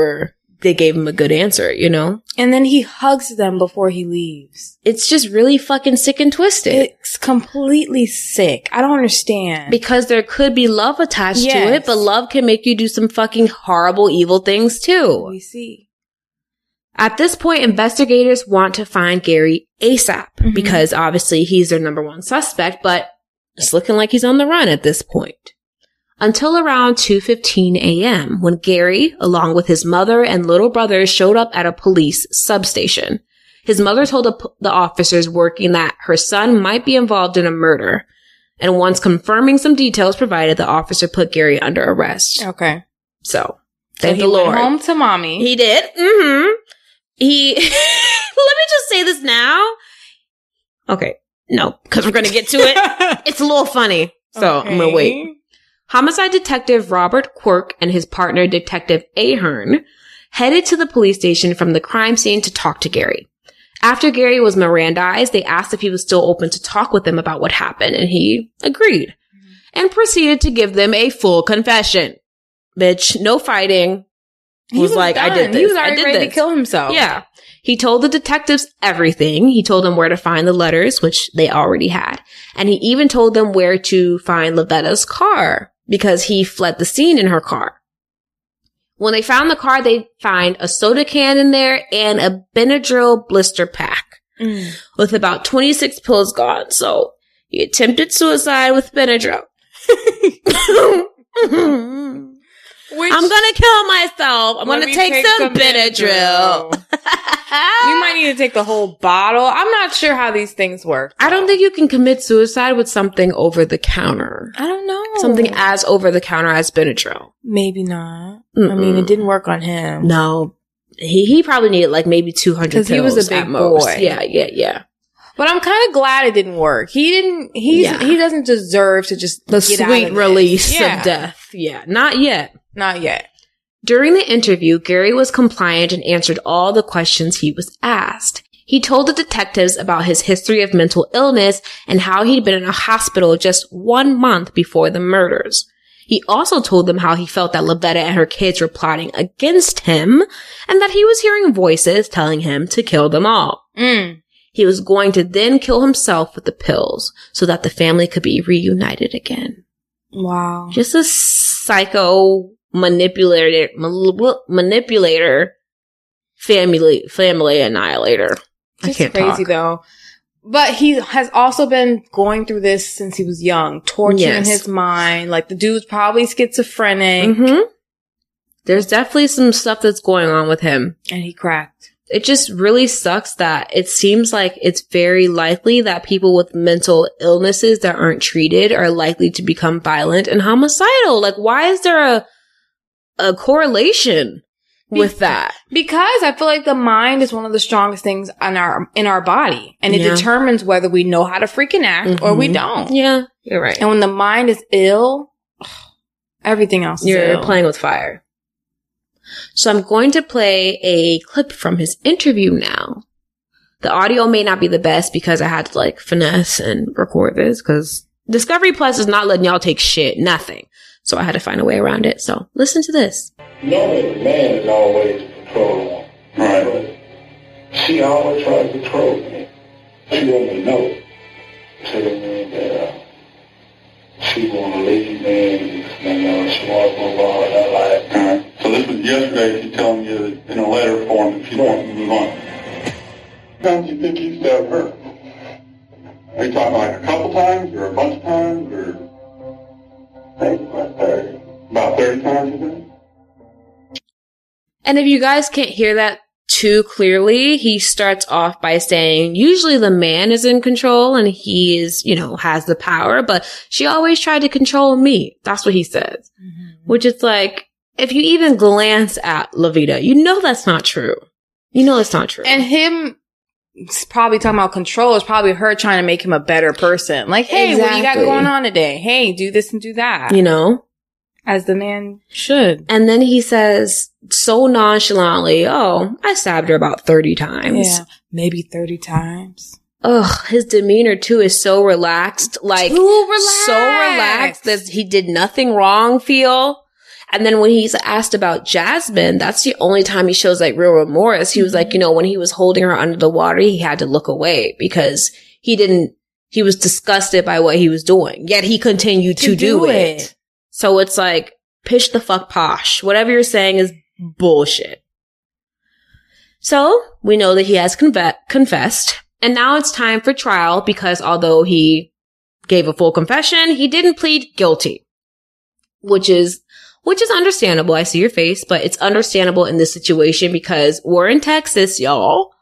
gave him a good answer, you know? And then he hugs them before he leaves. It's just really fucking sick and twisted. It's completely sick. I don't understand. Because there could be love attached to it, but love can make you do some fucking horrible, evil things too. We see. At this point, investigators want to find Gary ASAP because obviously he's their number one suspect, but it's looking like he's on the run at this point. Until around 2:15 a.m. when Gary, along with his mother and little brother, showed up at a police substation. His mother told the officers working that her son might be involved in a murder. And once confirming some details provided, the officer put Gary under arrest. Okay. So, thank the Lord. He went home to mommy. He did. Mm-hmm. Let me just say this now. Okay. No, because we're going to get to it. It's a little funny. So, okay. I'm going to wait. Homicide Detective Robert Quirk and his partner, Detective Ahern, headed to the police station from the crime scene to talk to Gary. After Gary was Mirandized, they asked if he was still open to talk with them about what happened, and he agreed and proceeded to give them a full confession. Bitch, no fighting. He was like, done. I did this. He was already ready to kill himself. Yeah. He told the detectives everything. He told them where to find the letters, which they already had. And he even told them where to find Lovetta's car, because he fled the scene in her car. When they found the car, they find a soda can in there and a Benadryl blister pack with about 26 pills gone. So he attempted suicide with Benadryl. I'm going to kill myself. I'm going to take some Benadryl. You might need to take the whole bottle. I'm not sure how these things work. I don't think you can commit suicide with something over the counter. I don't know. Something as over the counter as Benadryl. Maybe not. Mm-mm. I mean, it didn't work on him. No. He probably needed like maybe 200 pills. Because he was a big boy. Yeah. But I'm kind of glad it didn't work. He doesn't deserve to just the get sweet out of release of death. Yeah. Not yet. During the interview, Gary was compliant and answered all the questions he was asked. He told the detectives about his history of mental illness and how he'd been in a hospital just 1 month before the murders. He also told them how he felt that Lovetta and her kids were plotting against him and that he was hearing voices telling him to kill them all. He was going to then kill himself with the pills so that the family could be reunited again. Wow. Just a psycho manipulator, family annihilator. Just I can't crazy talk. Though. But he has also been going through this since he was young, torturing his mind. Like, the dude's probably schizophrenic. Mm-hmm. There's definitely some stuff that's going on with him. And he cracked. It just really sucks that it seems like it's very likely that people with mental illnesses that aren't treated are likely to become violent and homicidal. Like, why is there a correlation with that? Because I feel like the mind is one of the strongest things in our body, and it determines whether we know how to freaking act or we don't. Yeah, you're right. And when the mind is ill, everything else is ill. You're playing with fire. So I'm going to play a clip from his interview now. The audio may not be the best because I had to like finesse and record this because Discovery Plus is not letting y'all take shit, nothing. So I had to find a way around it. So listen to this. Knowing man is always in control, right? She always tries to control me. She doesn't know. She doesn't mean that she want to leave me and she wants to move on in her lifetime. So listen, yesterday, she's telling you in a letter form that she wants to move on. How do you think he stabbed her? Are you talking like a couple times or a bunch of times or? I think about 30. About 30 times, you think? And if you guys can't hear that too clearly, he starts off by saying, usually the man is in control and he is, you know, has the power, but she always tried to control me. That's what he says. Mm-hmm. Which is like, if you even glance at Lovetta, you know that's not true. You know it's not true. And him probably talking about control is probably her trying to make him a better person. Like, hey, exactly. What you got going on today? Hey, do this and do that. You know? As the man should. And then he says so nonchalantly, oh, I stabbed her about 30 times. Yeah, maybe 30 times. Ugh, his demeanor too is so relaxed. Like, so relaxed that he did nothing wrong feel. And then when he's asked about Jasmine, that's the only time he shows like real remorse. He was like, you know, when he was holding her under the water, he had to look away because he was disgusted by what he was doing. Yet he continued to do it. So it's like, pish the fuck posh. Whatever you're saying is bullshit. So we know that he has confessed. And now it's time for trial because although he gave a full confession, he didn't plead guilty, which is understandable. I see your face, but it's understandable in this situation because we're in Texas, y'all,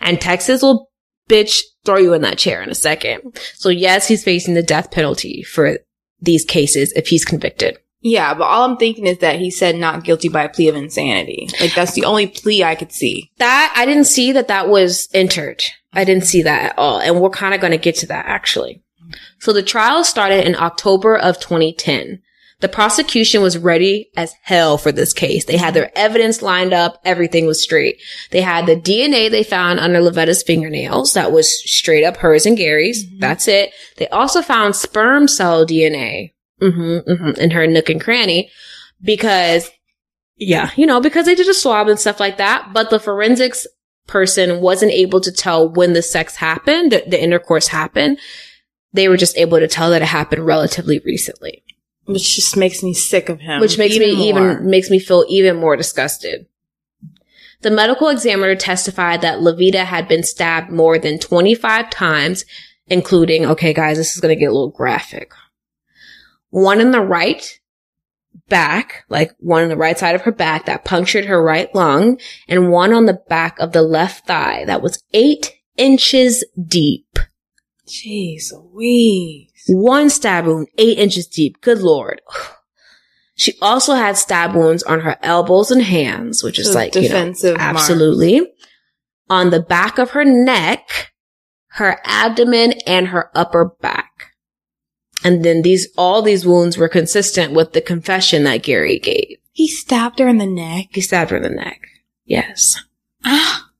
and Texas will bitch throw you in that chair in a second. So yes, he's facing the death penalty for these cases if he's convicted. Yeah, but all I'm thinking is that he said not guilty by a plea of insanity. Like, that's the only plea I could see. That, I didn't see that was entered. I didn't see that at all. And we're kind of going to get to that, actually. So the trial started in October of 2010. The prosecution was ready as hell for this case. They had their evidence lined up. Everything was straight. They had the DNA they found under Lovetta's fingernails. That was straight up hers and Gary's. Mm-hmm. That's it. They also found sperm cell DNA in her nook and cranny because, yeah, you know, because they did a swab and stuff like that. But the forensics person wasn't able to tell when the sex happened, the intercourse happened. They were just able to tell that it happened relatively recently. Which just makes me sick of him. Which makes me feel even more disgusted. The medical examiner testified that Lovetta had been stabbed more than 25 times, including, okay guys, this is going to get a little graphic. One in the right back, like one on the right side of her back that punctured her right lung, and one on the back of the left thigh that was 8 inches deep. Jeez Louise. One stab wound, 8 inches deep. Good Lord. She also had stab wounds on her elbows and hands, which is like, defensive, you know, absolutely. Marks. On the back of her neck, her abdomen, and her upper back. And then all these wounds were consistent with the confession that Gary gave. He stabbed her in the neck? He stabbed her in the neck. Yes. Ah.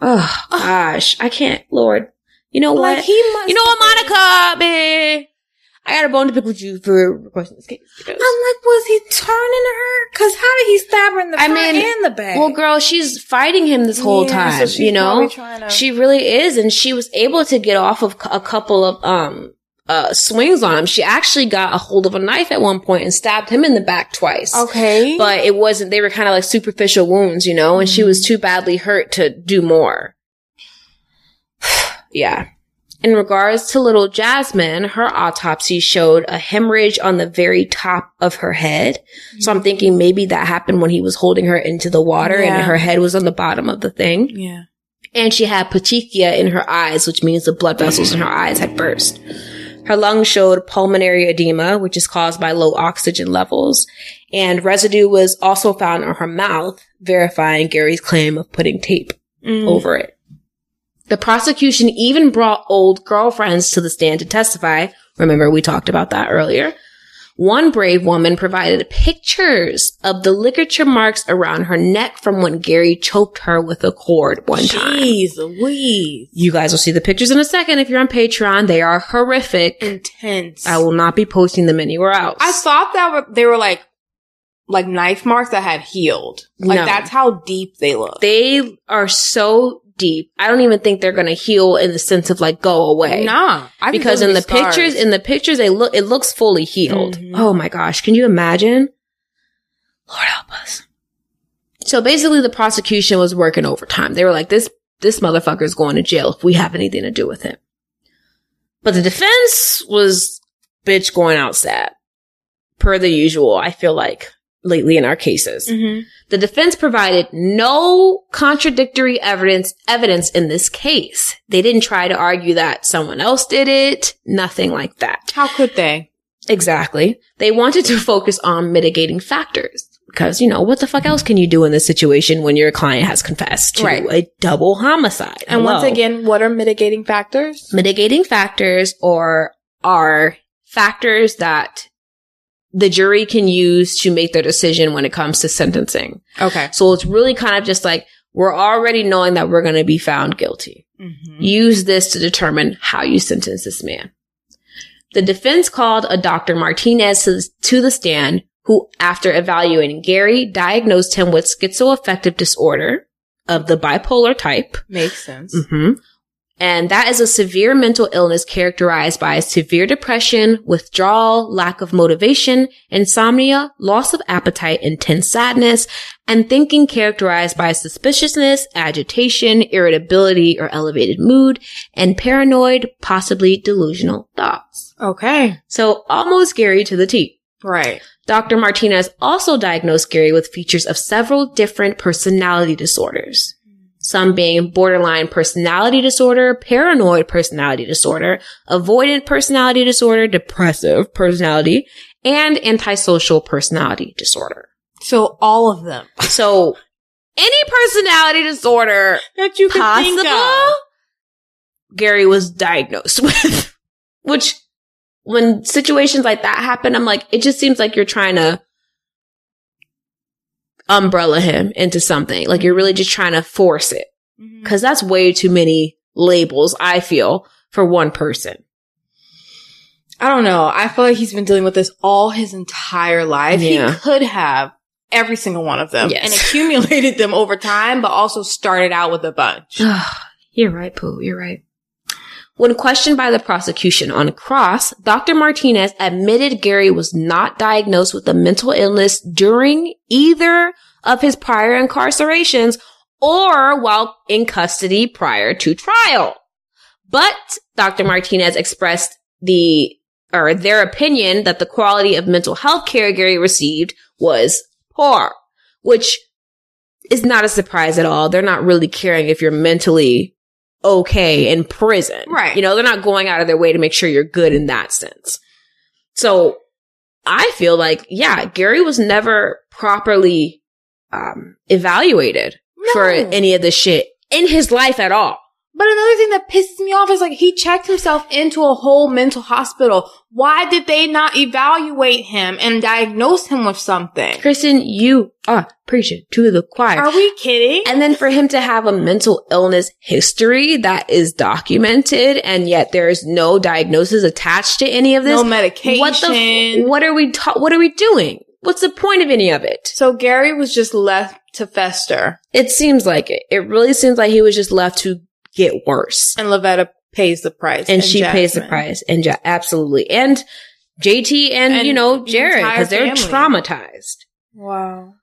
Oh, gosh. I can't, Lord. You know what? You know what, Monica, babe? I got a bone to pick with you for requesting this case. I'm like, was he turning her? Because how did he stab her in the front and the back? Well, girl, she's fighting him this whole time, so you know? She really is, and she was able to get off of a couple of swings on him. She actually got a hold of a knife at one point and stabbed him in the back twice. Okay. But it wasn't, they were kind of like superficial wounds, you know? And she was too badly hurt to do more. Yeah. In regards to little Jasmine, her autopsy showed a hemorrhage on the very top of her head. Mm-hmm. So I'm thinking maybe that happened when he was holding her into the water and her head was on the bottom of the thing. Yeah. And she had petechiae in her eyes, which means the blood vessels in her eyes had burst. Her lungs showed pulmonary edema, which is caused by low oxygen levels. And residue was also found on her mouth, verifying Gary's claim of putting tape over it. The prosecution even brought old girlfriends to the stand to testify. Remember, we talked about that earlier. One brave woman provided pictures of the ligature marks around her neck from when Gary choked her with a cord one time. Jeez Louise. You guys will see the pictures in a second if you're on Patreon. They are horrific. Intense. I will not be posting them anywhere else. I thought that they were like knife marks that had healed. Like, no. That's how deep they look. They are so deep. I don't even think they're going to heal in the sense of like go away. Nah. Because in the pictures it looks fully healed. Mm-hmm. Oh my gosh. Can you imagine? Lord help us. So basically the prosecution was working overtime. They were like, this motherfucker is going to jail if we have anything to do with him. But the defense was bitch going out sad. Per the usual, I feel like, lately in our cases. Mm-hmm. The defense provided no contradictory evidence in this case. They didn't try to argue that someone else did it. Nothing like that. How could they? Exactly. They wanted to focus on mitigating factors. Because, you know, what the fuck else can you do in this situation when your client has confessed to a double homicide? And once again, what are mitigating factors? Mitigating factors are factors that the jury can use to make their decision when it comes to sentencing. Okay. So it's really kind of just like, we're already knowing that we're going to be found guilty. Mm-hmm. Use this to determine how you sentence this man. The defense called a Dr. Martinez to the stand, who, after evaluating Gary, diagnosed him with schizoaffective disorder of the bipolar type. Makes sense. Mm-hmm. And that is a severe mental illness characterized by severe depression, withdrawal, lack of motivation, insomnia, loss of appetite, intense sadness, and thinking characterized by suspiciousness, agitation, irritability, or elevated mood, and paranoid, possibly delusional thoughts. Okay. So almost Gary to the T. Right. Dr. Martinez also diagnosed Gary with features of several different personality disorders, some being borderline personality disorder, paranoid personality disorder, avoidant personality disorder, depressive personality, and antisocial personality disorder. So all of them. So any personality disorder that you could think of, Gary was diagnosed with, which... when situations like that happen, I'm like, it just seems like you're trying to umbrella him into something. Like, you're really just trying to force it. Because that's way too many labels, I feel, for one person. I don't know. I feel like he's been dealing with this all his entire life. Yeah. He could have every single one of them. Yes. And accumulated them over time, but also started out with a bunch. You're right, Pooh. You're right. When questioned by the prosecution on cross, Dr. Martinez admitted Gary was not diagnosed with a mental illness during either of his prior incarcerations or while in custody prior to trial. But Dr. Martinez expressed their opinion that the quality of mental health care Gary received was poor, which is not a surprise at all. They're not really caring if you're mentally okay in prison. Right. You know, they're not going out of their way to make sure you're good in that sense. So I feel like, yeah, Gary was never properly evaluated for any of this shit in his life at all. But another thing that pisses me off is, like, he checked himself into a whole mental hospital. Why did they not evaluate him and diagnose him with something? Kristen, you are preaching to the choir. Are we kidding? And then for him to have a mental illness history that is documented, and yet there is no diagnosis attached to any of this. No medication. What are we doing? What's the point of any of it? So Gary was just left to fester. It seems like it. It really seems like he was just left to get worse. And Lovetta pays the price. And she Jasmine. Pays the price. And absolutely. And JT and you know, Jared, because they're traumatized. Wow.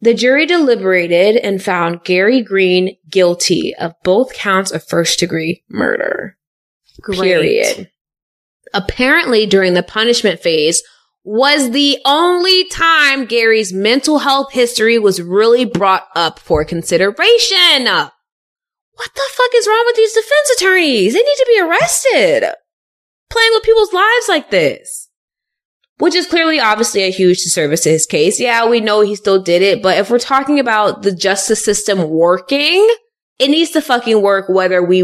The jury deliberated and found Gary Green guilty of both counts of first-degree murder. Great. Period. Apparently, during the punishment phase was the only time Gary's mental health history was really brought up for consideration. What the fuck is wrong with these defense attorneys? They need to be arrested. Playing with people's lives like this. Which is clearly obviously a huge disservice to his case. Yeah, we know he still did it, but if we're talking about the justice system working, it needs to fucking work whether we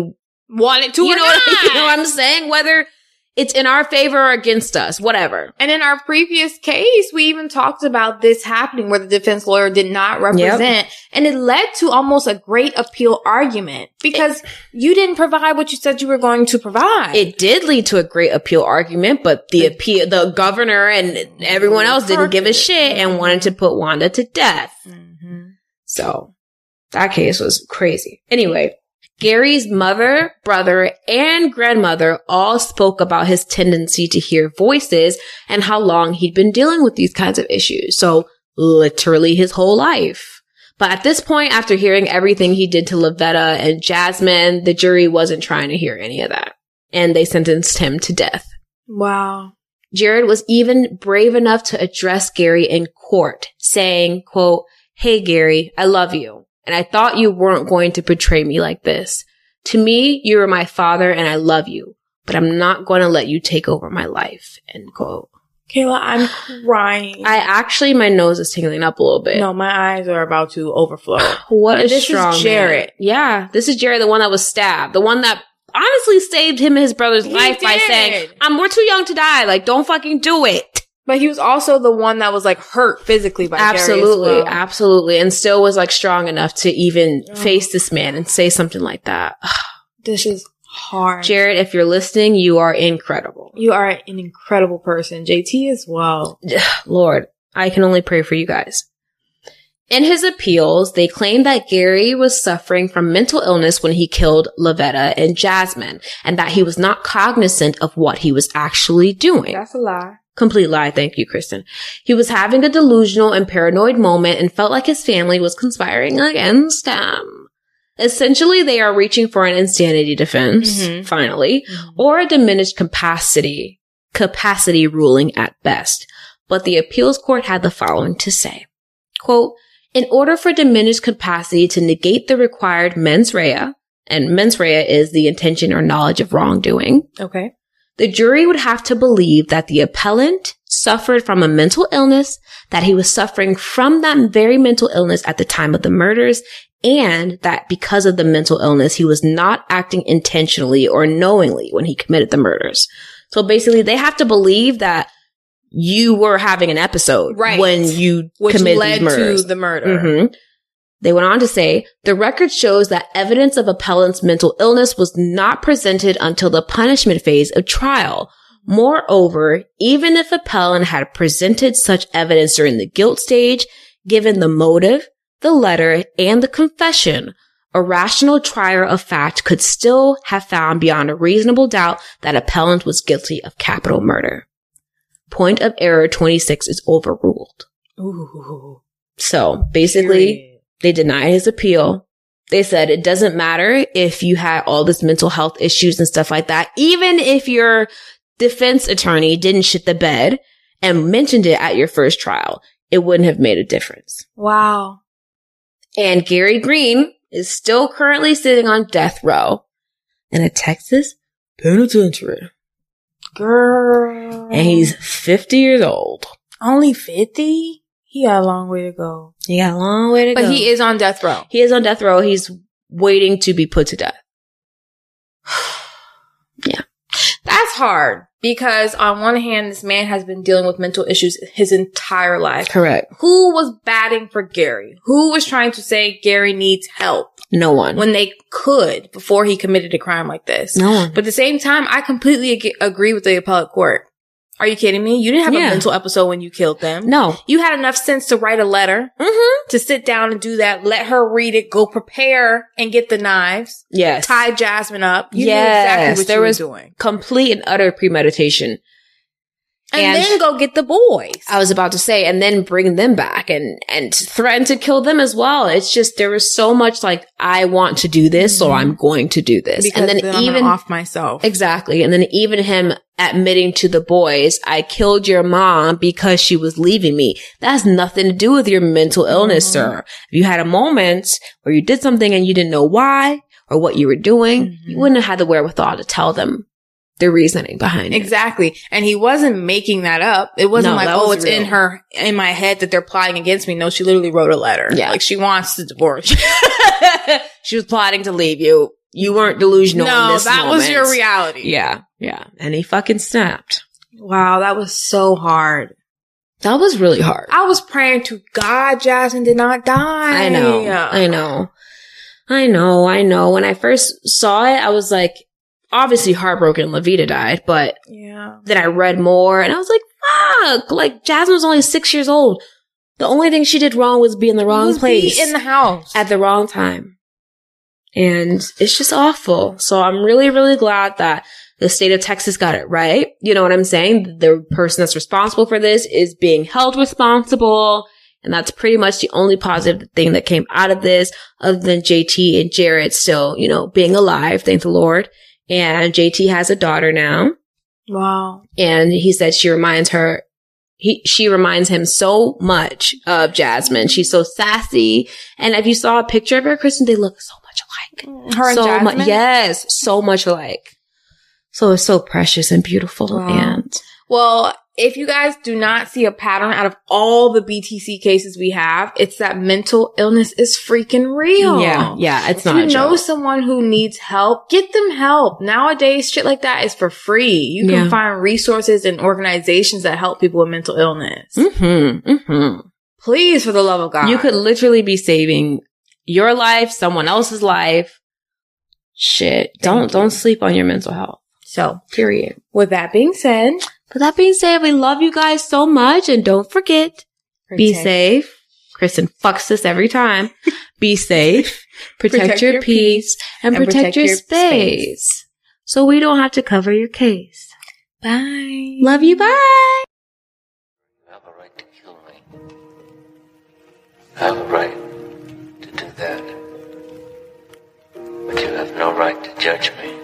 want it to or not. You know what I'm saying? Whether it's in our favor or against us, whatever. And in our previous case, we even talked about this happening where the defense lawyer did not represent. Yep. And it led to almost a great appeal argument because you didn't provide what you said you were going to provide. It did lead to a great appeal argument, but the governor and everyone else didn't give a shit and wanted to put Wanda to death. Mm-hmm. So that case was crazy. Anyway. Gary's mother, brother, and grandmother all spoke about his tendency to hear voices and how long he'd been dealing with these kinds of issues. So literally his whole life. But at this point, after hearing everything he did to Lovetta and Jasmine, the jury wasn't trying to hear any of that. And they sentenced him to death. Wow. Jarrett was even brave enough to address Gary in court, saying, quote, "Hey, Gary, I love you. And I thought you weren't going to betray me like this. To me, you are my father and I love you, but I'm not going to let you take over my life." End quote. Kayla, I'm crying. My nose is tingling up a little bit. No, my eyes are about to overflow. This is Jarrett. Yeah, this is Jarrett, the one that was stabbed. The one that honestly saved him and his brother's life by saying, we're too young to die. Like, don't fucking do it. But he was also the one that was, like, hurt physically by Gary as well. Absolutely, absolutely. And still was, like, strong enough to even face this man and say something like that. This is hard. Jarrett, if you're listening, you are incredible. You are an incredible person. JT as well. Lord, I can only pray for you guys. In his appeals, they claimed that Gary was suffering from mental illness when he killed Lovetta and Jasmine, and that he was not cognizant of what he was actually doing. That's a lie. Complete lie. Thank you, Kristen. He was having a delusional and paranoid moment and felt like his family was conspiring against him. Essentially, they are reaching for an insanity defense, finally, or a diminished capacity ruling at best. But the appeals court had the following to say, quote, "In order for diminished capacity to negate the required mens rea," and mens rea is the intention or knowledge of wrongdoing. Okay. "The jury would have to believe that the appellant suffered from a mental illness, that he was suffering from that very mental illness at the time of the murders, and that because of the mental illness, he was not acting intentionally or knowingly when he committed the murders." So basically, they have to believe that you were having an episode when you committed these murders. Which led to the murder. Mm-hmm. They went on to say, "The record shows that evidence of appellant's mental illness was not presented until the punishment phase of trial. Moreover, even if appellant had presented such evidence during the guilt stage, given the motive, the letter, and the confession, a rational trier of fact could still have found beyond a reasonable doubt that appellant was guilty of capital murder. Point of error 26 is overruled." Ooh. So basically, they denied his appeal. They said it doesn't matter if you had all this mental health issues and stuff like that. Even if your defense attorney didn't shit the bed and mentioned it at your first trial, it wouldn't have made a difference. Wow. And Gary Green is still currently sitting on death row in a Texas penitentiary. Girl. And he's 50 years old. Only 50? He got a long way to go. But he is on death row. He's waiting to be put to death. Yeah. That's hard because on one hand, this man has been dealing with mental issues his entire life. Correct. Who was batting for Gary? Who was trying to say Gary needs help? No one. When they could before he committed a crime like this. No one. But at the same time, I completely agree with the appellate court. Are you kidding me? You didn't have a mental episode when you killed them. No. You had enough sense to write a letter, to sit down and do that, let her read it, go prepare and get the knives. Yes. Tie Jasmine up. You knew exactly what there you was were doing. Complete and utter premeditation. And then go get the boys. I was about to say, and then bring them back and threaten to kill them as well. It's just, there was so much like, I want to do this, so I'm going to do this. Because and then even I'm off myself. Exactly. And then even him admitting to the boys, I killed your mom because she was leaving me. That has nothing to do with your mental illness, sir. If you had a moment where you did something and you didn't know why or what you were doing, you wouldn't have had the wherewithal to tell them the reasoning behind it. Exactly. And he wasn't making that up. It wasn't it's real. In my head that they're plotting against me. No, she literally wrote a letter. Yeah. Like she wants to divorce. She was plotting to leave you. You weren't delusional in this moment. No, that was your reality. Yeah. Yeah. And he fucking snapped. Wow. That was so hard. That was really hard. I was praying to God Jasmine did not die. I know. When I first saw it, I was like, obviously heartbroken Lovetta died, but then I read more and I was like, fuck, like Jasmine was only 6 years old. The only thing she did wrong was be in the wrong place. Be in the house. At the wrong time. And it's just awful. So I'm really, really glad that the state of Texas got it right. You know what I'm saying? The person that's responsible for this is being held responsible. And that's pretty much the only positive thing that came out of this, other than JT and Jarrett still, you know, being alive, thank the Lord. And JT has a daughter now. Wow. And he said she reminds her, she reminds him so much of Jasmine. She's so sassy. And if you saw a picture of her, Kristen, they look so much alike. Her so and Jasmine? Yes, so much alike. So it's so precious and beautiful. Wow. And well, if you guys do not see a pattern out of all the BTC cases we have, it's that mental illness is freaking real. Yeah. Yeah. It's not a joke. If you know someone who needs help, get them help. Nowadays, shit like that is for free. You can find resources and organizations that help people with mental illness. Mm-hmm. Mm-hmm. Please, for the love of God. You could literally be saving your life, someone else's life. Shit. Don't sleep on your mental health. So, period. With that being said, we love you guys so much. And don't forget, be safe. Kristen fucks this every time. Be safe. Protect your peace and protect your space. So we don't have to cover your case. Bye. Love you. Bye. I have a right to kill me. I have a right to do that. But you have no right to judge me.